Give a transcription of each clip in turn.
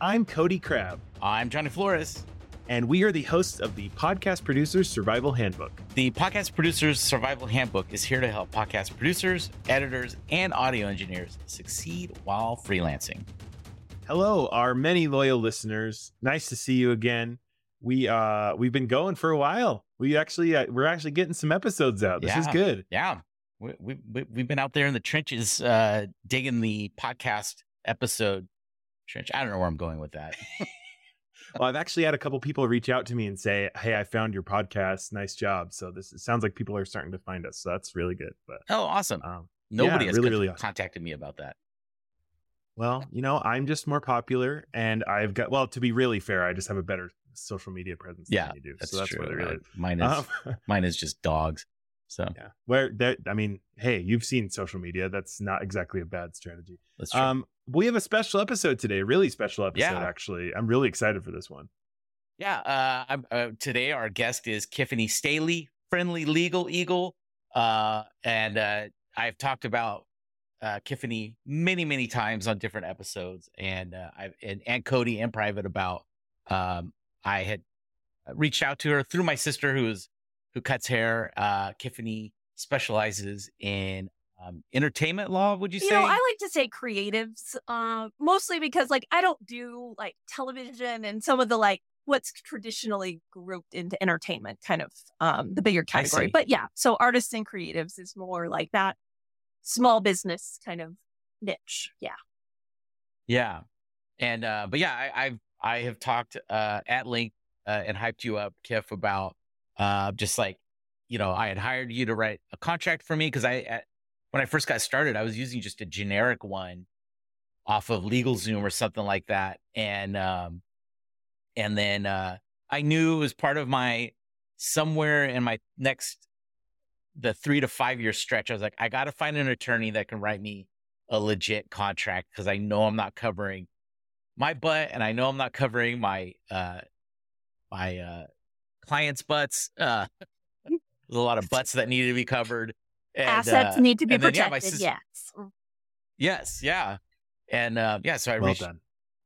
I'm Cody Crabb. I'm Johnny Flores. And we are the hosts of the Podcast Producers Survival Handbook. The Podcast Producers Survival Handbook is here to help podcast producers, editors, and audio engineers succeed while freelancing. Hello, our many loyal listeners. Nice to see you again. We've been going for a while. We're actually getting some episodes out. This is good. Yeah, we've been out there in the trenches, digging the podcast episode trench. I don't know where I'm going with that. Well, I've actually had a couple people reach out to me and say, hey, I found your podcast. Nice job. So it sounds like people are starting to find us. So that's really good. But awesome. Nobody has really contacted me about that. Well, I'm just more popular and I've got, well, to be really fair, I just have a better social media presence than you do. So that's true. Mine is just dogs. So yeah, hey, you've seen social media. That's not exactly a bad strategy. That's true. We have a special episode today, a really special episode, actually. I'm really excited for this one. Yeah. Today, our guest is Kiffanie Stahle, friendly legal eagle. And I've talked about Kiffanie many, many times on different episodes. And Cody in private about I had reached out to her through my sister who cuts hair. Kiffanie specializes in entertainment law, would you say? I like to say creatives, mostly because I don't do television and some of the what's traditionally grouped into entertainment, kind of the bigger category. But yeah, so artists and creatives is more like that small business kind of niche. Yeah. Yeah. And but yeah, I have talked at length and hyped you up, Kiff, about just I had hired you to write a contract for me because when I first got started, I was using just a generic one off of LegalZoom or something like that. And then I knew it was part of the 3 to 5 year stretch. I was like, I got to find an attorney that can write me a legit contract because I know I'm not covering my butt and I know I'm not covering my my clients' butts. There's a lot of butts that needed to be covered. And, assets need to be protected. Then, yes. Yeah. And so I reached. Well done.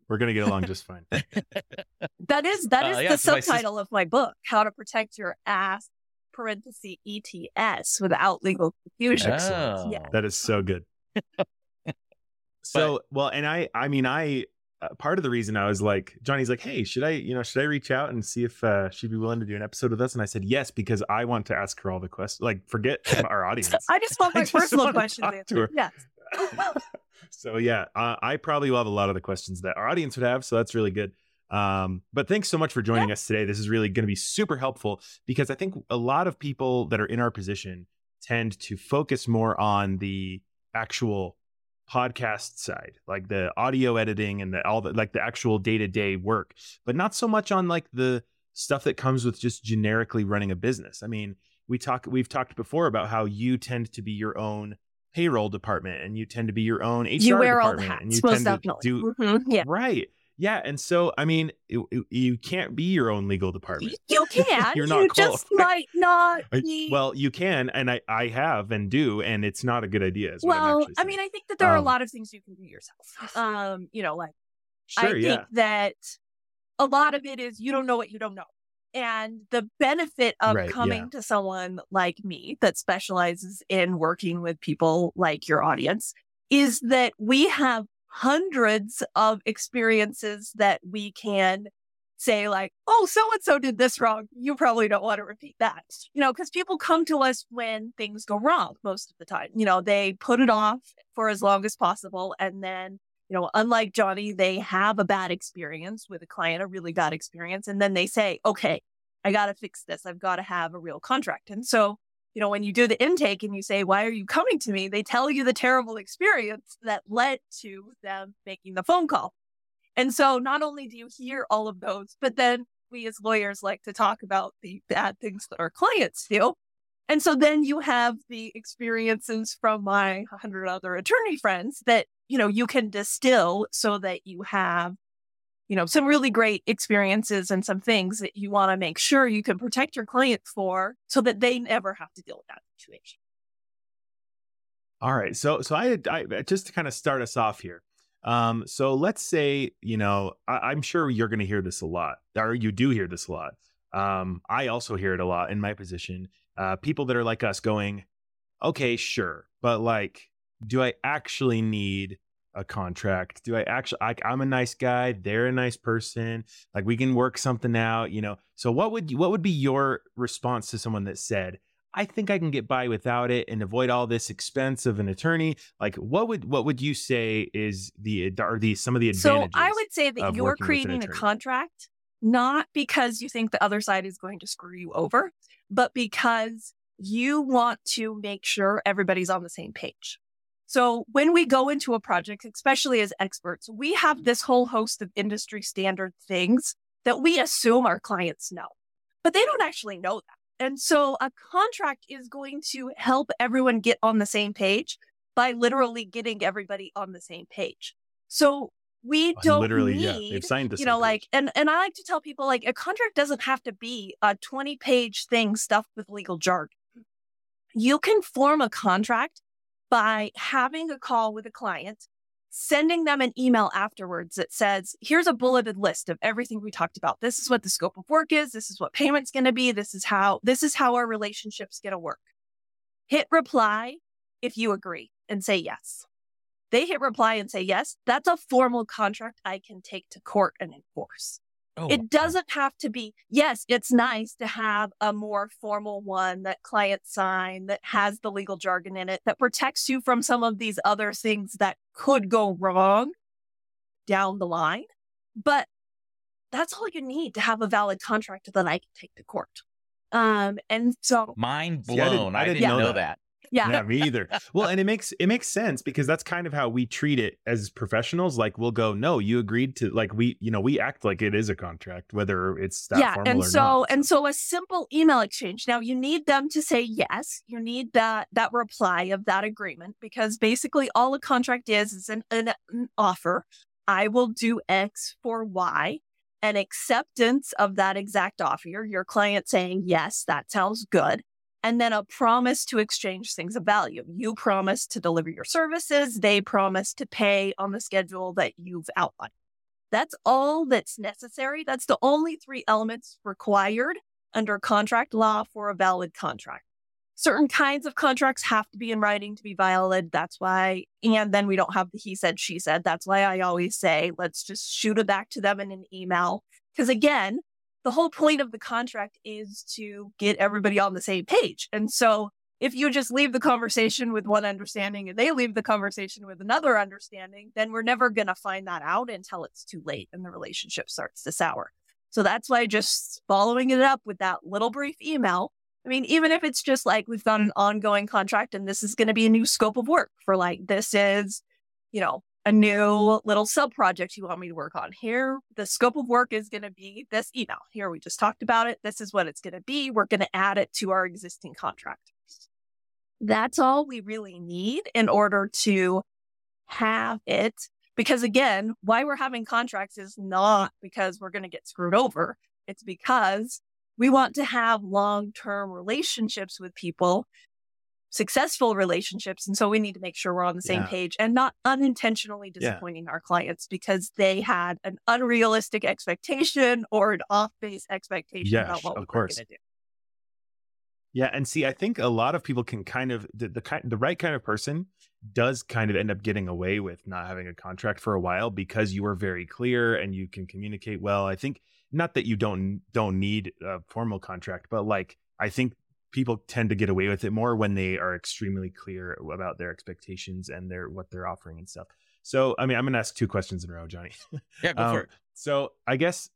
We're going to get along just fine. That is the subtitle of my book, How to Protect Your Ass, parenthesis ETS, Without Legal Confusion. Oh. Yeah. That is so good. Part of the reason I was like, Johnny's like, hey, should I reach out and see if she'd be willing to do an episode with us? And I said, yes, because I want to ask her all the questions. Forget our audience. I just want my personal questions answered. Yes. So yeah, I probably will have a lot of the questions that our audience would have. So that's really good. But thanks so much for joining us today. This is really going to be super helpful because I think a lot of people that are in our position tend to focus more on the actual podcast side, like the audio editing and the actual day-to-day work, but not so much on the stuff that comes with just generically running a business. I mean, we've talked before about how you tend to be your own payroll department and you tend to be your own HR department. You wear all the hats, and you tend to do, mm-hmm, yeah. Right. Yeah. And so, I mean, you can't be your own legal department. You can. Just might not be. Well, you can. And I have and do. And it's not a good idea. I think that there are a lot of things you can do yourself. I think that a lot of it is you don't know what you don't know. And the benefit of coming to someone like me that specializes in working with people like your audience is that we have hundreds of experiences that we can say so-and-so did this wrong. You probably don't want to repeat that, because people come to us when things go wrong most of the time. They put it off for as long as possible. And then, unlike Johnny, they have a bad experience with a client, a really bad experience. And then they say, okay, I got to fix this. I've got to have a real contract. And so, when you do the intake and you say, why are you coming to me? They tell you the terrible experience that led to them making the phone call. And so not only do you hear all of those, but then we as lawyers like to talk about the bad things that our clients do. And so then you have the experiences from my 100 other attorney friends that, you can distill so that you have, some really great experiences and some things that you want to make sure you can protect your client for so that they never have to deal with that situation. All right. So I just to kind of start us off here, So let's say, you know, I'm sure you're going to hear this a lot, or you do hear this a lot. I also hear it a lot in my position. People that are like us going, okay, sure, but like, do I actually need a contract? Do I actually, I'm a nice guy. They're a nice person. Like, we can work something out, you know? So what would be your response to someone that said, I think I can get by without it and avoid all this expense of an attorney? Like, what would you say is some of the advantages? So I would say that you're creating a contract, not because you think the other side is going to screw you over, but because you want to make sure everybody's on the same page. So when we go into a project, especially as experts, we have this whole host of industry standard things that we assume our clients know, but they don't actually know that. And so a contract is going to help everyone get on the same page by literally getting everybody on the same page. So we don't literally need, they've signed the same page. Like, and I like to tell people, like, a contract doesn't have to be a 20-page thing stuffed with legal jargon. You can form a contract by having a call with a client, sending them an email afterwards that says, here's a bulleted list of everything we talked about. This is what the scope of work is. This is what payment's going to be. This is how our relationship's going to work. Hit reply if you agree and say yes. They hit reply and say yes. That's a formal contract I can take to court and enforce. Oh. It doesn't have to be, yes, it's nice to have a more formal one that clients sign that has the legal jargon in it that protects you from some of these other things that could go wrong down the line. But that's all you need to have a valid contract that I can take to court. And so mind blown. I didn't know that. Yeah. Not me either. Well, and it makes sense because that's kind of how we treat it as professionals. Like, we'll go, no, you agreed to, like, we act like it is a contract, whether it's that formal or not. And so a simple email exchange. Now, you need them to say yes. You need that reply of that agreement, because basically all a contract is an offer. I will do X for Y, an acceptance of that exact offer. Your client saying, yes, that sounds good. And then a promise to exchange things of value. You promise to deliver your services. They promise to pay on the schedule that you've outlined. That's all that's necessary. That's the only three elements required under contract law for a valid contract. Certain kinds of contracts have to be in writing to be valid. That's why, and then we don't have the he said, she said. That's why I always say, let's just shoot it back to them in an email. Because again, the whole point of the contract is to get everybody on the same page. And so if you just leave the conversation with one understanding and they leave the conversation with another understanding, then we're never going to find that out until it's too late and the relationship starts to sour. So that's why just following it up with that little brief email. I mean, even if it's just like, we've got an ongoing contract and this is going to be a new scope of work for, like, this is, you know, a new little sub project you want me to work on. Here, the scope of work is going to be this email. Here, we just talked about it. This is what it's going to be. We're going to add it to our existing contract. That's all we really need in order to have it. Because again, why we're having contracts is not because we're going to get screwed over. It's because we want to have long-term relationships with people, successful relationships. And so we need to make sure we're on the same page and not unintentionally disappointing our clients because they had an unrealistic expectation or an off-base expectation about what we were going to do. Yeah. And see, I think a lot of people can kind of, the right kind of person does kind of end up getting away with not having a contract for a while because you are very clear and you can communicate well. I think not that you don't need a formal contract, but like, I think people tend to get away with it more when they are extremely clear about their expectations and what they're offering and stuff. So, I mean, I'm going to ask two questions in a row, Johnny. Yeah, go for it. So I guess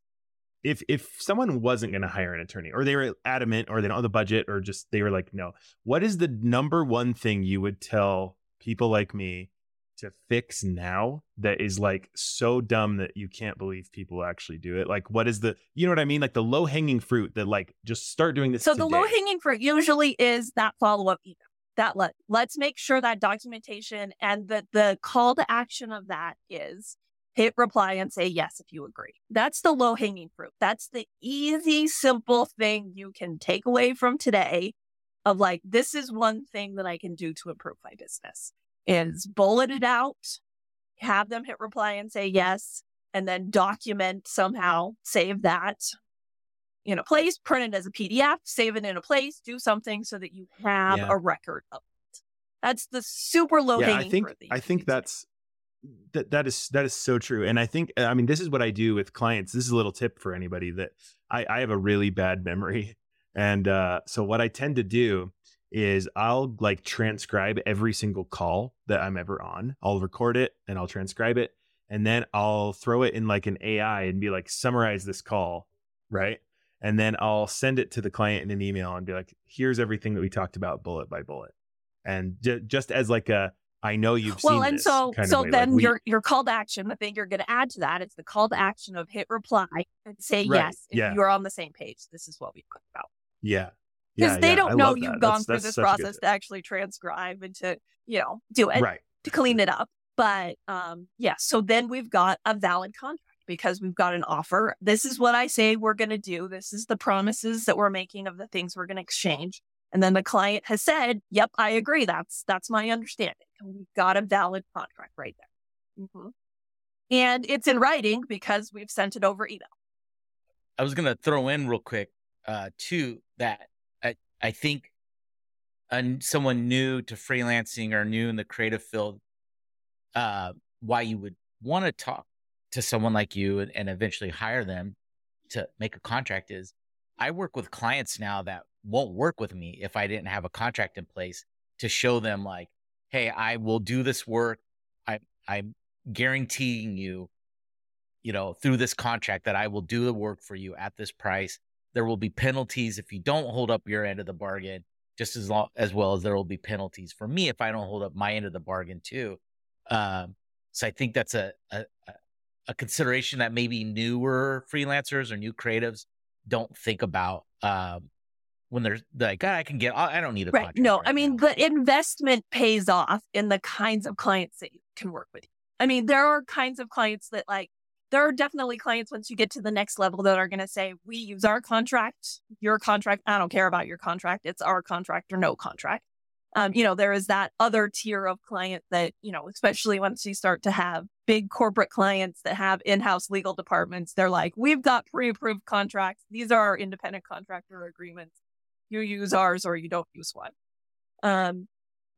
if someone wasn't going to hire an attorney, or they were adamant, or they don't have the budget, or just they were like, no, what is the number one thing you would tell people like me to fix now that is like so dumb that you can't believe people actually do it? Like, what is the, you know what I mean? Like the low hanging fruit that, like, just start doing this. So today. The low hanging fruit usually is that follow up email. That let's make sure that documentation and that the call to action of that is hit reply and say yes if you agree. That's the low hanging fruit. That's the easy, simple thing you can take away from today of like, this is one thing that I can do to improve my business. Is bulleted out have them hit reply and say yes, and then document somehow, save that in a place, print it as a PDF, save it in a place, do something so that you have a record of it. That's the super low hanging fruit. That is so true. And I think, I mean, this is what I do with clients. This is a little tip for anybody that I have a really bad memory. And so what I tend to do is I'll like transcribe every single call that I'm ever on. I'll record it and I'll transcribe it. And then I'll throw it in like an AI and be like, summarize this call. Right. And then I'll send it to the client in an email and be like, here's everything that we talked about bullet by bullet. And just as like a, I know you've seen this. Well, and so then your call to action, the thing you're going to add to that, it's the call to action of hit reply and say yes. If you're on the same page, this is what we talked about. Yeah. Because they don't know you've gone through this process to actually transcribe and to, you know, do it, to clean it up. But so then we've got a valid contract because we've got an offer. This is what I say we're going to do. This is the promises that we're making of the things we're going to exchange. And then the client has said, yep, I agree. That's my understanding. And we've got a valid contract right there. Mm-hmm. And it's in writing because we've sent it over email. I was going to throw in real quick to that. I think someone new to freelancing or new in the creative field, why you would want to talk to someone like you and eventually hire them to make a contract is I work with clients now that won't work with me if I didn't have a contract in place to show them like, hey, I will do this work. I'm guaranteeing you, you know, through this contract that I will do the work for you at this price. There will be penalties if you don't hold up your end of the bargain, just as well as there will be penalties for me if I don't hold up my end of the bargain too. So I think that's a consideration that maybe newer freelancers or new creatives don't think about when they're like, I can get, I don't need a contract. No, I mean, the investment pays off in the kinds of clients that you can work with. I mean, there are kinds of clients that like, there are definitely clients once you get to the next level that are going to say, we use our contract, your contract. I don't care about your contract. It's our contract or no contract. You know, there is that other tier of client that, you know, especially once you start to have big corporate clients that have in-house legal departments, they're like, we've got pre-approved contracts. These are our independent contractor agreements. You use ours or you don't use one.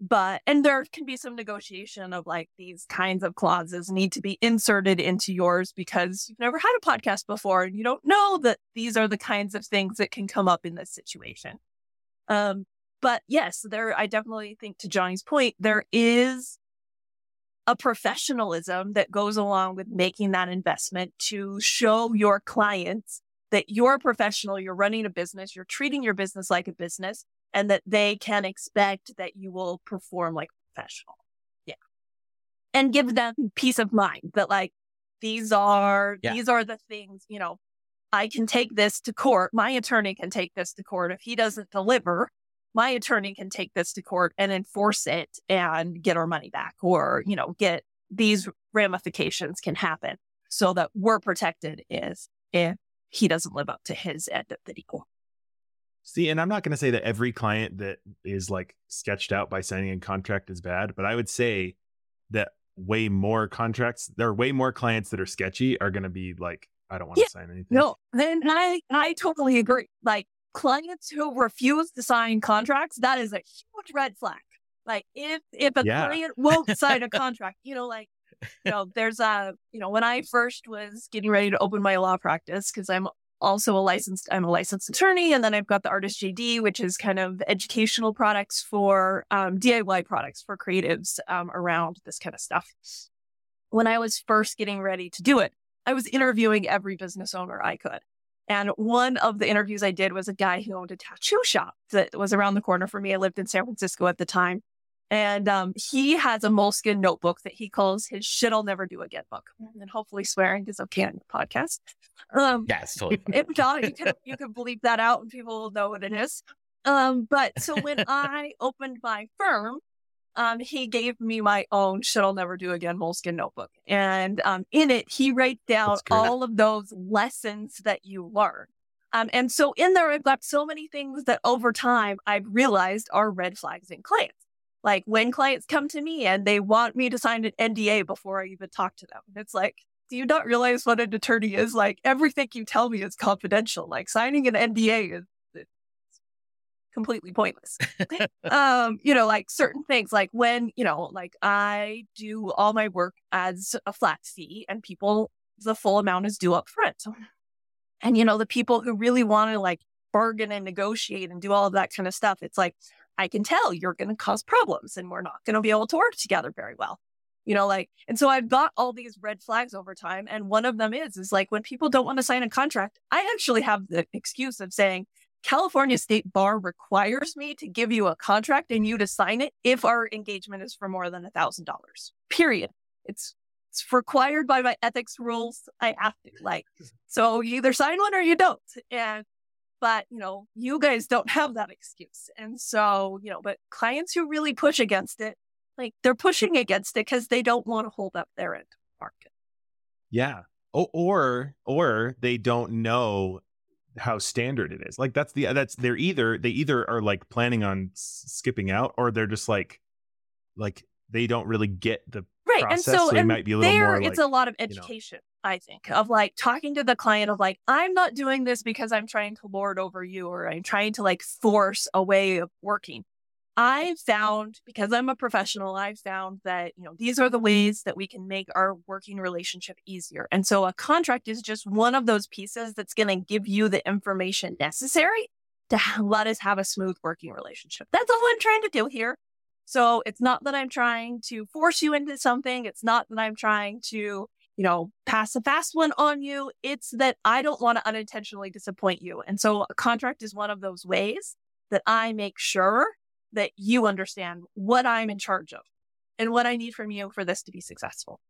But, and there can be some negotiation of like these kinds of clauses need to be inserted into yours because you've never had a podcast before and you don't know that these are the kinds of things that can come up in this situation. But yes, I definitely think to Johnny's point, there is a professionalism that goes along with making that investment to show your clients that you're a professional, you're running a business, you're treating your business like a business, and that they can expect that you will perform like a professional. Yeah. And give them peace of mind that like, these are the things, you know, I can take this to court. My attorney can take this to court. If he doesn't deliver, my attorney can take this to court and enforce it and get our money back or, you know, get these ramifications can happen so that we're protected is if he doesn't live up to his end of the deal. See, and I'm not going to say that every client that is like sketched out by signing a contract is bad, but I would say that there are way more clients that are sketchy are going to be like, I don't want to sign anything. No, then I totally agree. Like clients who refuse to sign contracts, that is a huge red flag. Like if a client won't sign a contract, you know, like, you know, there's when I first was getting ready to open my law practice, because I'm a licensed attorney. And then I've got the Artists JD, which is kind of educational products for DIY products for creatives around this kind of stuff. When I was first getting ready to do it, I was interviewing every business owner I could. And one of the interviews I did was a guy who owned a tattoo shop that was around the corner from me. I lived in San Francisco at the time. And he has a Moleskine notebook that he calls his shit I'll never do again book. And hopefully swearing is okay on your podcast. It's totally fine. If not, you can bleep that out and people will know what it is. But so when I opened my firm, he gave me my own shit I'll never do again Moleskine notebook. And in it, he wrote down all of those lessons that you learn. And so in there, I've got so many things that over time I've realized are red flags in clients. Like when clients come to me and they want me to sign an NDA before I even talk to them, it's like, do you not realize what an attorney is? Like everything you tell me is confidential. Like signing an NDA is completely pointless. Like certain things, like when, like I do all my work as a flat fee and people, the full amount is due up front. And, the people who really want to like bargain and negotiate and do all of that kind of stuff, it's like, I can tell you're going to cause problems and we're not going to be able to work together very well. And so I've got all these red flags over time. And one of them is like when people don't want to sign a contract, I actually have the excuse of saying, California State Bar requires me to give you a contract and you to sign it if our engagement is for more than $1,000, period. It's required by my ethics rules. I have to so you either sign one or you don't. But, you guys don't have that excuse. And so, but clients who really push against it, like they're pushing against it because they don't want to hold up their end market. Yeah. Or they don't know how standard it is. Like they're either are like planning on skipping out, or they're just like they don't really get the right process, and so it might be a little more like, it's a lot of education. I think of like talking to the client of like, I'm not doing this because I'm trying to lord over you, or I'm trying to like force a way of working. I've found, because I'm a professional, I've found that, these are the ways that we can make our working relationship easier. And so a contract is just one of those pieces that's going to give you the information necessary to let us have a smooth working relationship. That's all I'm trying to do here. So it's not that I'm trying to force you into something. It's not that I'm trying to pass a fast one on you. It's that I don't want to unintentionally disappoint you. And so a contract is one of those ways that I make sure that you understand what I'm in charge of and what I need from you for this to be successful.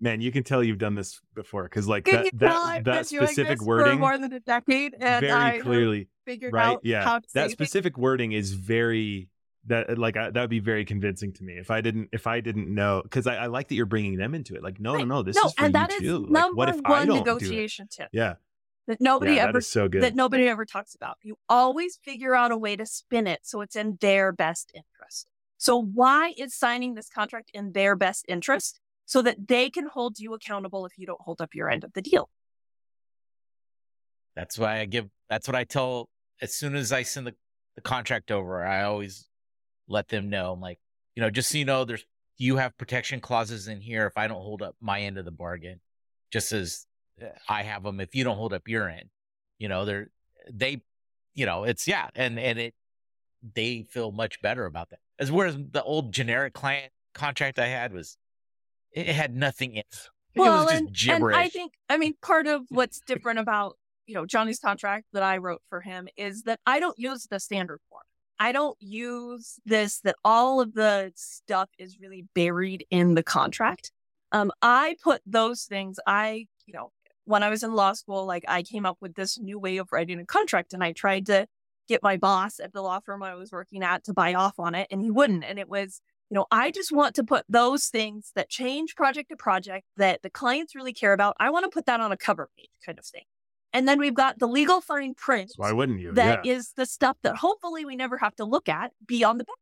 Man, you can tell you've done this before, because like that specific wording for more than a decade, and I clearly figured out how to say that specific wording is very... that would be very convincing to me if I didn't know, because I like that you're bringing them into it. Like, no, this is for and you that too. Is like, number what if one I don't negotiation do tip. Yeah, that nobody ever that, so that nobody ever talks about. You always figure out a way to spin it so it's in their best interest. So why is signing this contract in their best interest? So that they can hold you accountable if you don't hold up your end of the deal. That's why that's what I tell as soon as I send the contract over. I always let them know. I'm like, just so you know, you have protection clauses in here if I don't hold up my end of the bargain, just as I have them if you don't hold up your end. They feel much better about that. As whereas the old generic client contract I had was, it had nothing in it. Well, it was just gibberish. And I think, part of what's different about, Johnny's contract that I wrote for him is that I don't use the standard form. I don't use this, that all of the stuff is really buried in the contract. I put those things, when I was in law school, like I came up with this new way of writing a contract, and I tried to get my boss at the law firm I was working at to buy off on it, and he wouldn't. And it was, I just want to put those things that change project to project that the clients really care about. I want to put that on a cover page kind of thing. And then we've got the legal fine print. Why wouldn't you? That is the stuff that hopefully we never have to look at beyond the back.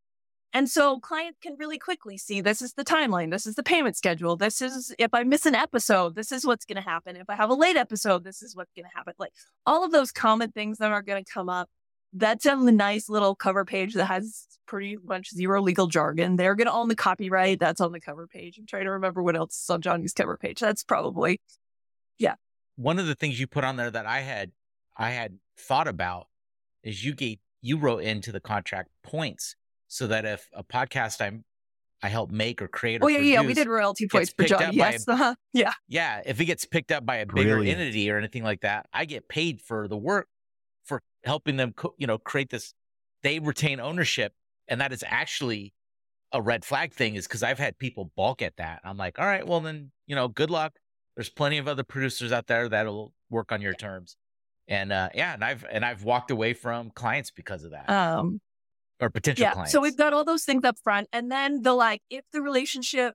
And so clients can really quickly see, this is the timeline. This is the payment schedule. This is, if I miss an episode, this is what's going to happen. If I have a late episode, this is what's going to happen. Like all of those common things that are going to come up. That's a nice little cover page that has pretty much zero legal jargon. They're going to own the copyright. That's on the cover page. I'm trying to remember what else is on Johnny's cover page. That's probably, yeah. One of the things you put on there that I had thought about is you wrote into the contract points, so that if a podcast I help make or create, produce, we did royalty points for John. Yes, if it gets picked up by a bigger entity or anything like that, I get paid for the work for helping them, create this. They retain ownership, and that is actually a red flag thing, is because I've had people balk at that. I'm like, all right, well then, good luck. There's plenty of other producers out there that'll work on your terms, and I've walked away from clients because of that, or potential clients. So we've got all those things up front, and then if the relationship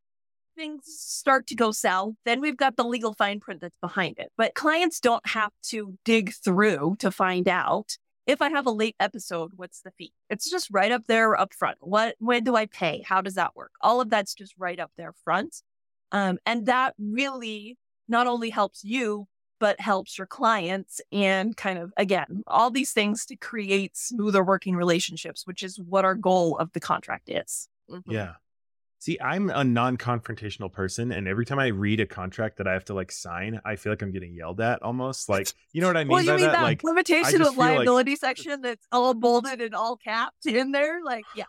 things start to go south, then we've got the legal fine print that's behind it. But clients don't have to dig through to find out If I have a late episode, what's the fee? It's just right up there up front. When do I pay? How does that work? All of that's just right up there front. And that really not only helps you, but helps your clients and kind of, again, all these things to create smoother working relationships, which is what our goal of the contract is. Mm-hmm. Yeah. See, I'm a non-confrontational person, and every time I read a contract that I have to like sign, I feel like I'm getting yelled at almost. Like, you know what I mean? Well, you by mean that like, limitation of liability section that's all bolded and all capped in there? Like, yeah.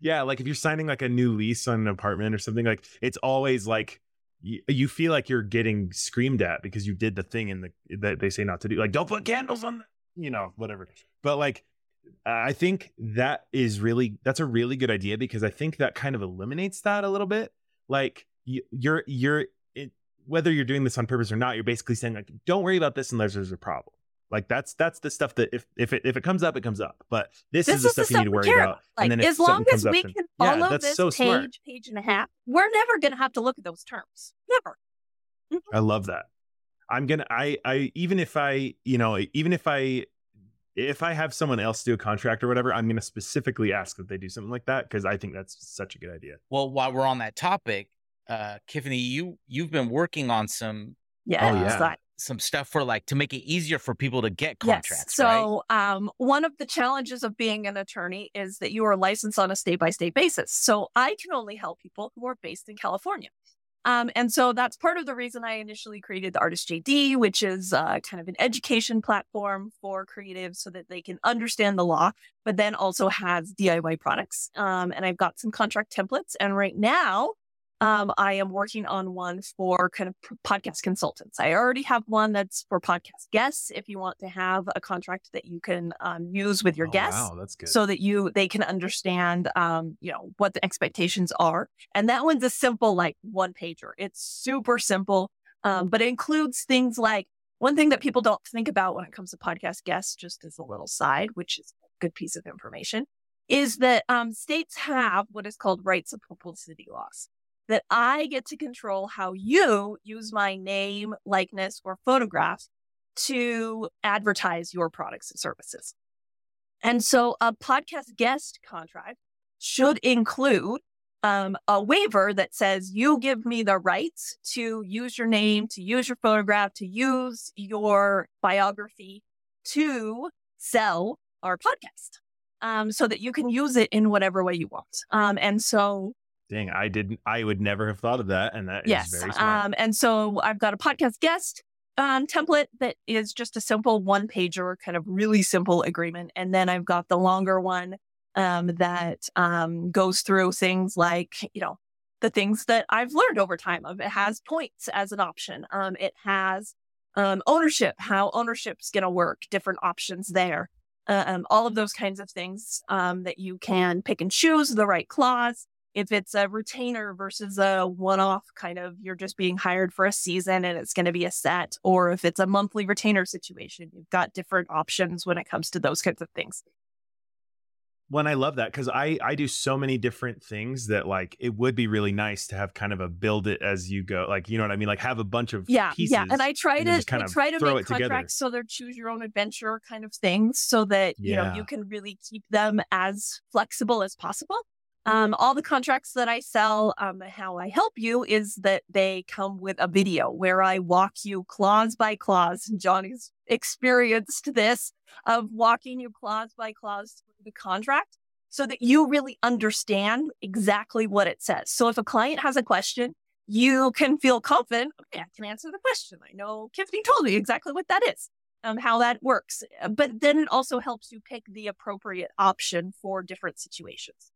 Yeah, like if you're signing like a new lease on an apartment or something, like it's always like you feel like you're getting screamed at because you did the thing in the that they say not to do. Like, don't put candles on, you know, whatever. But like, I think that is really, that's a really good idea, because I think that kind of eliminates that a little bit. Like you're whether you're doing this on purpose or not, you're basically saying like, don't worry about this unless there's a problem. Like that's the stuff that if it comes up, it comes up. But this is the stuff you need to worry about. Like, and then as long as we can follow this page and a half, we're never going to have to look at those terms. Never. Mm-hmm. I love that. Even if I have someone else do a contract or whatever, I'm going to specifically ask that they do something like that, because I think that's such a good idea. Well, while we're on that topic, Kiffanie, you've been working on some stuff for like to make it easier for people to get contracts. Yes. So right? One of the challenges of being an attorney is that you are licensed on a state-by-state basis. So I can only help people who are based in California. And so that's part of the reason I initially created the Artists JD, which is kind of an education platform for creatives so that they can understand the law, but then also has DIY products. And I've got some contract templates. And right now, I am working on one for kind of podcast consultants. I already have one that's for podcast guests. If you want to have a contract that you can use with your guests, wow, that's good. So that they can understand, what the expectations are. And that one's a simple, like one pager. It's super simple, but it includes things like one thing that people don't think about when it comes to podcast guests, just as a little side, which is a good piece of information, is that states have what is called rights of publicity laws. That I get to control how you use my name, likeness, or photograph to advertise your products and services. And so a podcast guest contract should include a waiver that says you give me the rights to use your name, to use your photograph, to use your biography to sell our podcast, so that you can use it in whatever way you want. And so... Dang, I would never have thought of that. And that is very smart. And so I've got a podcast guest template that is just a simple one pager, kind of really simple agreement. And then I've got the longer one that goes through things like, the things that I've learned over time. It has points as an option. It has ownership, how ownership's going to work, different options there. All of those kinds of things that you can pick and choose the right clause. If it's a retainer versus a one-off kind of, you're just being hired for a season and it's going to be a set, or if it's a monthly retainer situation, you've got different options when it comes to those kinds of things. Well, and I love that because I do so many different things that like, it would be really nice to have kind of a build it as you go, like, you know what I mean? Like have a bunch of pieces. Yeah, and I try to make contracts so they're choose your own adventure kind of things so that, you can really keep them as flexible as possible. All the contracts that I sell, how I help you is that they come with a video where I walk you clause by clause. And Johnny's experienced this of walking you clause by clause through the contract so that you really understand exactly what it says. So if a client has a question, you can feel confident, okay, I can answer the question. I know Kiffanie told me exactly what that is, how that works. But then it also helps you pick the appropriate option for different situations.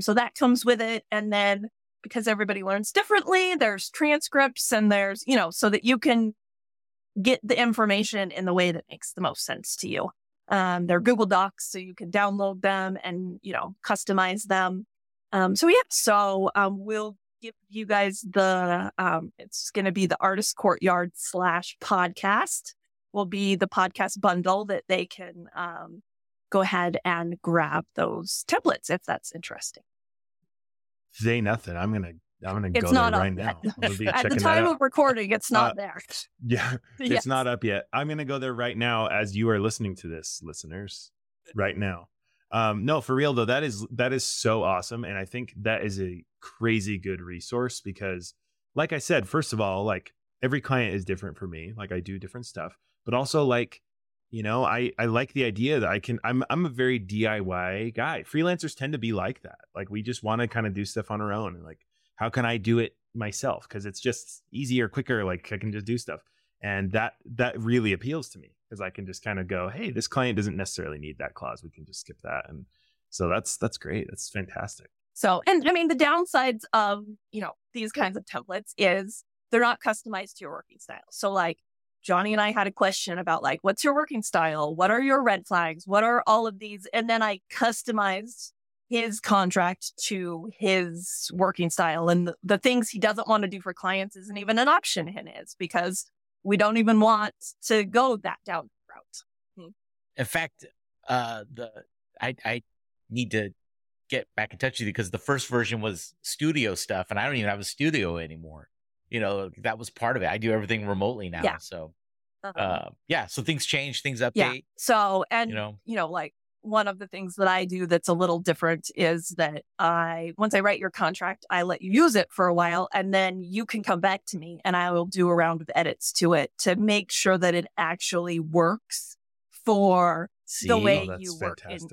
So that comes with it. And then because everybody learns differently, there's transcripts and there's, so that you can get the information in the way that makes the most sense to you. They're Google Docs, so you can download them and, customize them. We'll give you guys the, it's going to be the Artist's Courtyard /podcast will be the podcast bundle that they can, go ahead and grab those templates if that's interesting. Say nothing. I'm going to I'm going to go there right now. At the time of recording, it's not there. Yeah, it's not up yet. I'm going to go there right now as you are listening to this, listeners, right now. No, for real though, that is so awesome. And I think that is a crazy good resource because, like I said, first of all, like every client is different for me. Like I do different stuff, but also like, you know, I like the idea that I'm a very DIY guy. Freelancers tend to be like that. Like we just want to kind of do stuff on our own and like, how can I do it myself? Cause it's just easier, quicker. Like I can just do stuff. And that really appeals to me because I can just kind of go, hey, this client doesn't necessarily need that clause. We can just skip that. And so that's great. That's fantastic. So, and I mean, the downsides of, you know, these kinds of templates is they're not customized to your working style. So like Johnny and I had a question about like, what's your working style? What are your red flags? What are all of these? And then I customized his contract to his working style. And the things he doesn't want to do for clients isn't even an option in his because we don't even want to go that down route. In fact, I need to get back in touch with you because the first version was studio stuff and I don't even have a studio anymore. You know, that was part of it. I do everything remotely now. Yeah. So, so things change, things update. Yeah. So, and you know, like one of the things that I do that's a little different is that once I write your contract, I let you use it for a while and then you can come back to me and I will do a round of edits to it to make sure that it actually works for the way you work in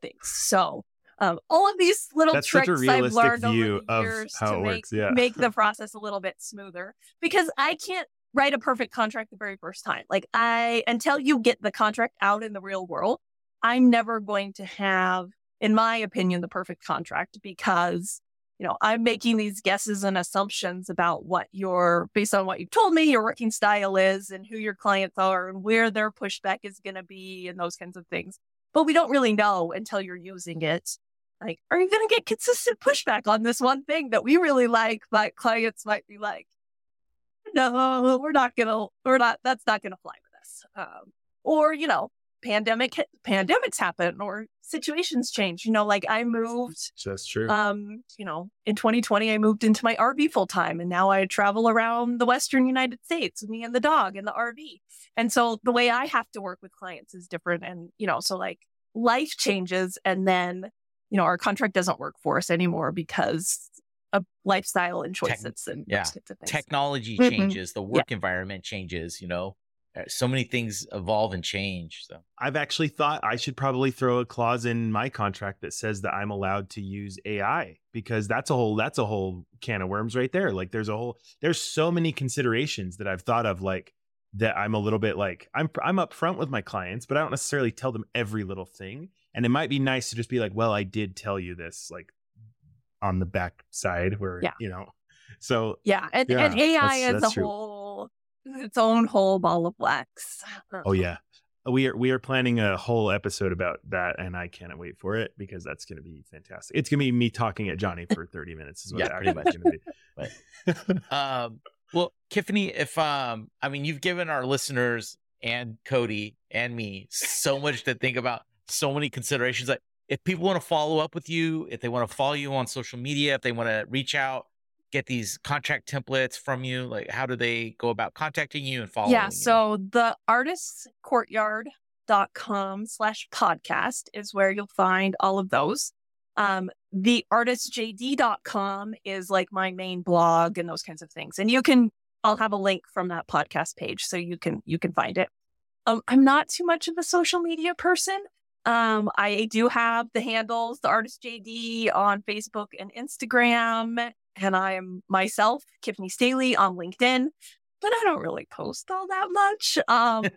things. So all of these little tricks I've learned over the years to make the process a little bit smoother because I can't write a perfect contract the very first time. Like until you get the contract out in the real world, I'm never going to have, in my opinion, the perfect contract because, you know, I'm making these guesses and assumptions about based on what you've told me, your working style is and who your clients are and where their pushback is going to be and those kinds of things. But we don't really know until you're using it. Like, are you going to get consistent pushback on this one thing that we really like, but clients might be like, no, that's not going to fly with us. Or, you know, pandemics happen or situations change. You know, like I moved. That's true. You know, in 2020, I moved into my RV full time and now I travel around the Western United States with me and the dog and the RV. And so the way I have to work with clients is different. And, you know, so like life changes and then, you know, our contract doesn't work for us anymore because of lifestyle and choices and those types of things. Technology changes, the work environment changes, you know. So many things evolve and change. So I've actually thought I should probably throw a clause in my contract that says that I'm allowed to use AI because that's a whole can of worms right there. Like there's so many considerations that I've thought of, like that I'm a little bit like I'm upfront with my clients, but I don't necessarily tell them every little thing. And it might be nice to just be like, well, I did tell you this, like on the back side where, you know, so. Yeah. And AI that's a whole. Its own whole ball of wax. Oh yeah, we are planning a whole episode about that, and I can't wait for it because that's going to be fantastic. It's going to be me talking at Johnny for 30 minutes. Is what pretty much going to be. But, well, Kiffanie, if I mean, you've given our listeners and Cody and me so much to think about, so many considerations. Like, if people want to follow up with you, if they want to follow you on social media, if they want to reach out, get these contract templates from you? Like, how do they go about contacting you and following you? So the artistscourtyard.com/podcast is where you'll find all of those. The artistjd.com is like my main blog and those kinds of things. And I'll have a link from that podcast page so you can find it. I'm not too much of a social media person. I do have the handles, the Artist JD on Facebook and Instagram. And I am myself, Kiffanie Stahle, on LinkedIn, but I don't really post all that much.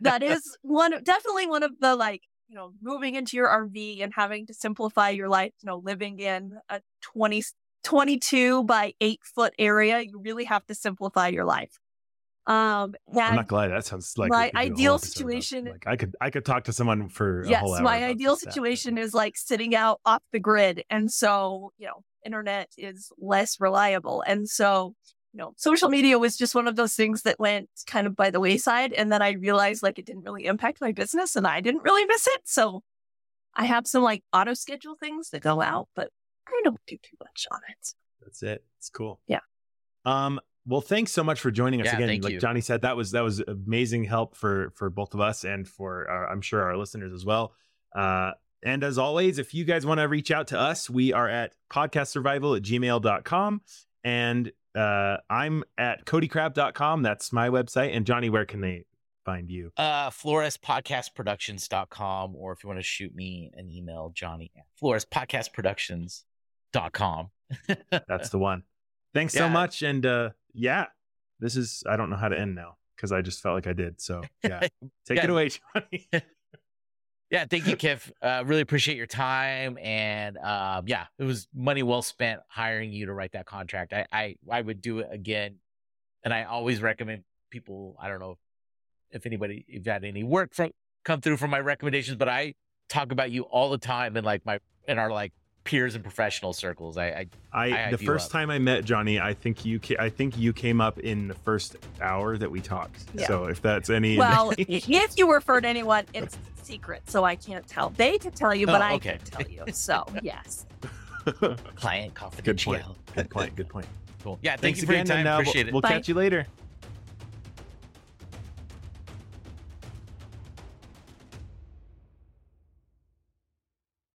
That is definitely one of the, like, you know, moving into your RV and having to simplify your life, you know, living in a 22 by 8 foot area, you really have to simplify your life. I'm not glad that sounds like my ideal situation. Like I could talk to someone for a whole hour. My ideal situation is like sitting out off the grid. And so, you know, internet is less reliable. And so, you know, social media was just one of those things that went kind of by the wayside. And then I realized like it didn't really impact my business and I didn't really miss it. So I have some like auto schedule things that go out, but I don't do too much on it. That's it. It's cool. Yeah. Well, thanks so much for joining us again. Thank you. Johnny said, that was amazing help for both of us and for I'm sure our listeners as well. And as always, if you guys want to reach out to us, we are at podcastsurvival@gmail.com. And I'm at codycrabb.com. That's my website. And Johnny, where can they find you? Florespodcastproductions.com. Or if you want to shoot me an email, Johnny at florespodcastproductions.com. That's the one. Thanks so much. And this is, I don't know how to end now because I just felt like I did. So take it away, Johnny. Yeah, thank you, Kiff. Really appreciate your time. And it was money well spent hiring you to write that contract. I would do it again. And I always recommend people, I don't know if anybody, if you had any work come through from my recommendations, but I talk about you all the time in like our peers and professional circles. I the first time I met Johnny, I think you came up in the first hour that we talked. Yeah. So if that's any, well, if you refer to anyone, it's secret, so I can't tell. They can tell you, but I can't tell you. So yes, client confidentiality. Good point. Cool. Yeah, thanks again, for your time. Appreciate it. We'll catch you later.